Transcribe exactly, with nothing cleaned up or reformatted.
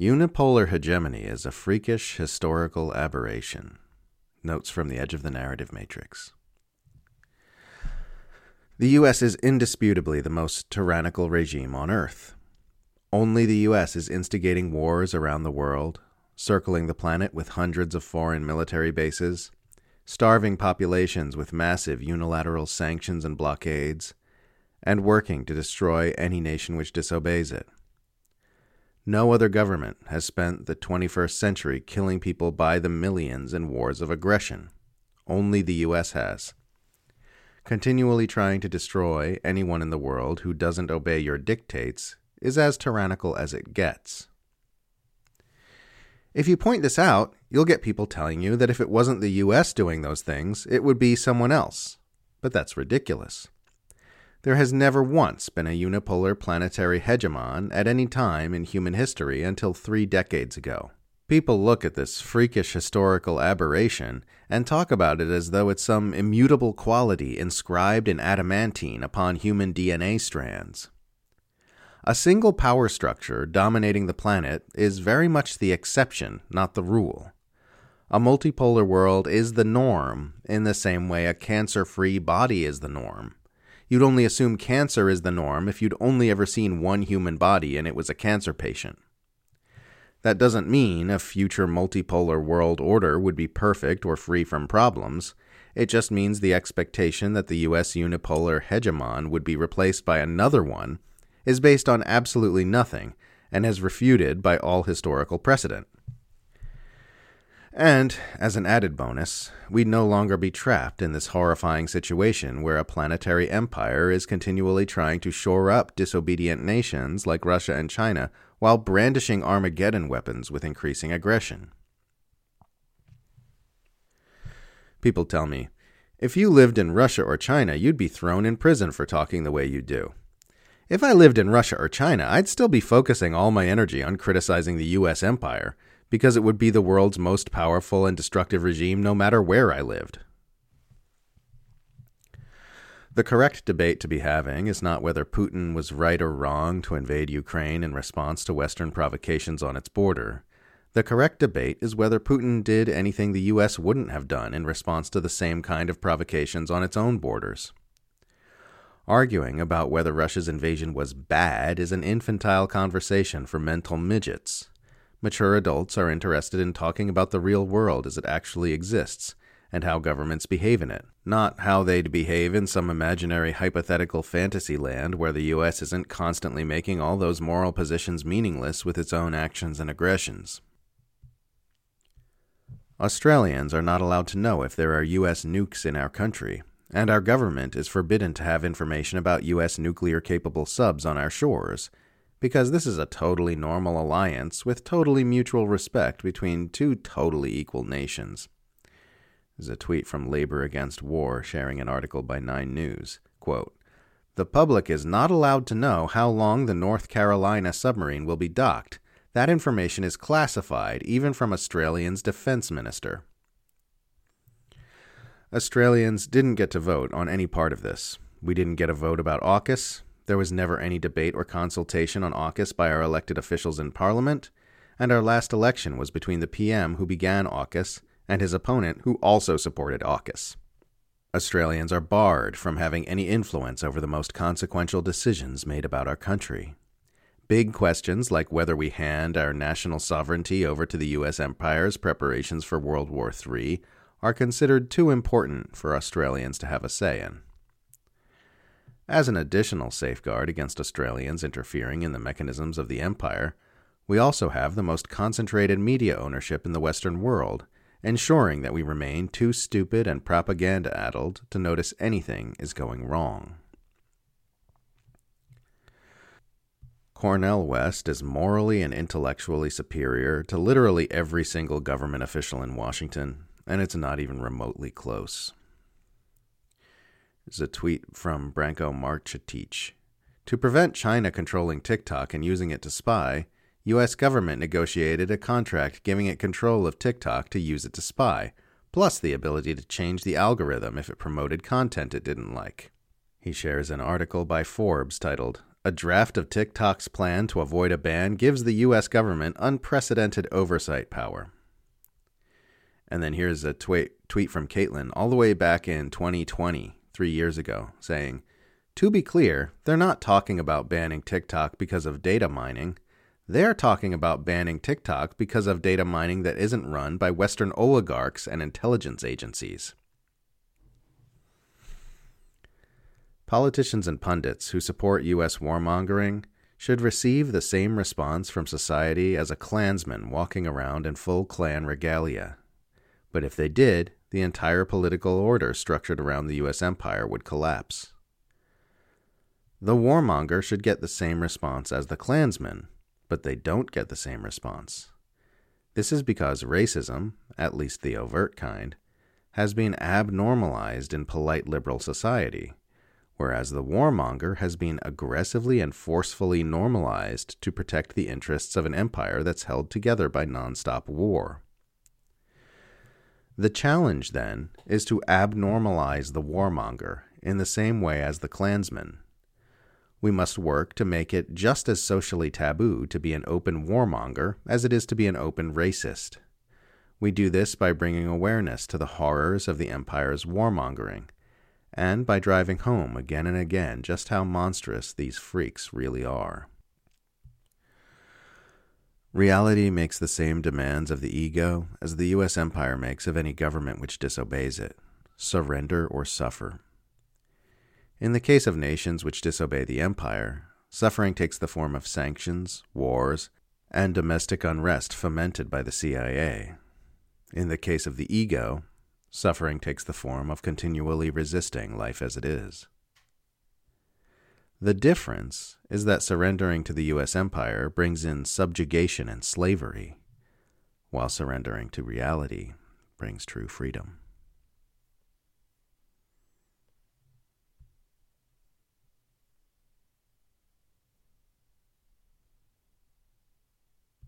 Unipolar hegemony is a freakish historical aberration. Notes from the edge of the narrative matrix. The U S is indisputably the most tyrannical regime on Earth. Only the U S is instigating wars around the world, circling the planet with hundreds of foreign military bases, starving populations with massive unilateral sanctions and blockades, and working to destroy any nation which disobeys it. No other government has spent the twenty-first century killing people by the millions in wars of aggression. Only the U S has. Continually trying to destroy anyone in the world who doesn't obey your dictates is as tyrannical as it gets. If you point this out, you'll get people telling you that if it wasn't the U S doing those things, it would be someone else. But that's ridiculous. There has never once been a unipolar planetary hegemon at any time in human history until three decades ago. People look at this freakish historical aberration and talk about it as though it's some immutable quality inscribed in adamantine upon human D N A strands. A single power structure dominating the planet is very much the exception, not the rule. A multipolar world is the norm in the same way a cancer-free body is the norm. You'd only assume cancer is the norm if you'd only ever seen one human body and it was a cancer patient. That doesn't mean a future multipolar world order would be perfect or free from problems. It just means the expectation that the U S unipolar hegemon would be replaced by another one is based on absolutely nothing and is refuted by all historical precedent. And, as an added bonus, we'd no longer be trapped in this horrifying situation where a planetary empire is continually trying to shore up disobedient nations like Russia and China while brandishing Armageddon weapons with increasing aggression. People tell me, if you lived in Russia or China, you'd be thrown in prison for talking the way you do. If I lived in Russia or China, I'd still be focusing all my energy on criticizing the U S empire, because it would be the world's most powerful and destructive regime no matter where I lived. The correct debate to be having is not whether Putin was right or wrong to invade Ukraine in response to Western provocations on its border. The correct debate is whether Putin did anything the U S wouldn't have done in response to the same kind of provocations on its own borders. Arguing about whether Russia's invasion was bad is an infantile conversation for mental midgets. Mature adults are interested in talking about the real world as it actually exists and how governments behave in it, not how they'd behave in some imaginary hypothetical fantasy land where the U S isn't constantly making all those moral positions meaningless with its own actions and aggressions. Australians are not allowed to know if there are U S nukes in our country, and our government is forbidden to have information about U S nuclear-capable subs on our shores, because this is a totally normal alliance with totally mutual respect between two totally equal nations. There's a tweet from Labor Against War sharing an article by Nine News. Quote, "The public is not allowed to know how long the North Carolina submarine will be docked. That information is classified, even from Australia's defense minister." Australians didn't get to vote on any part of this. We didn't get a vote about AUKUS. There was never any debate or consultation on AUKUS by our elected officials in Parliament, and our last election was between the P M who began AUKUS and his opponent who also supported AUKUS. Australians are barred from having any influence over the most consequential decisions made about our country. Big questions like whether we hand our national sovereignty over to the U S empire's preparations for World War Three are considered too important for Australians to have a say in. As an additional safeguard against Australians interfering in the mechanisms of the empire, we also have the most concentrated media ownership in the Western world, ensuring that we remain too stupid and propaganda-addled to notice anything is going wrong. Cornell West is morally and intellectually superior to literally every single government official in Washington, and it's not even remotely close. Is a tweet from Branko Marcetic. To prevent China controlling TikTok and using it to spy, U S government negotiated a contract giving it control of TikTok to use it to spy, plus the ability to change the algorithm if it promoted content it didn't like. He shares an article by Forbes titled A draft of TikTok's plan to avoid a ban gives the U S government unprecedented oversight power. And then here's a tweet tweet from Caitlin all the way back in twenty twenty, three years ago, saying, "To be clear, they're not talking about banning TikTok because of data mining. They're talking about banning TikTok because of data mining that isn't run by Western oligarchs and intelligence agencies." Politicians and pundits who support U S warmongering should receive the same response from society as a Klansman walking around in full Klan regalia. But if they did, the entire political order structured around the U S empire would collapse. The warmonger should get the same response as the Klansman, but they don't get the same response. This is because racism, at least the overt kind, has been abnormalized in polite liberal society, whereas the warmonger has been aggressively and forcefully normalized to protect the interests of an empire that's held together by nonstop war. The challenge, then, is to abnormalize the warmonger in the same way as the Klansman. We must work to make it just as socially taboo to be an open warmonger as it is to be an open racist. We do this by bringing awareness to the horrors of the empire's warmongering, and by driving home again and again just how monstrous these freaks really are. Reality makes the same demands of the ego as the U S empire makes of any government which disobeys it: surrender or suffer. In the case of nations which disobey the empire, suffering takes the form of sanctions, wars, and domestic unrest fomented by the C I A. In the case of the ego, suffering takes the form of continually resisting life as it is. The difference is that surrendering to the U S empire brings in subjugation and slavery, while surrendering to reality brings true freedom.